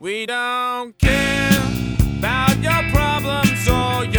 We don't care about your problems or your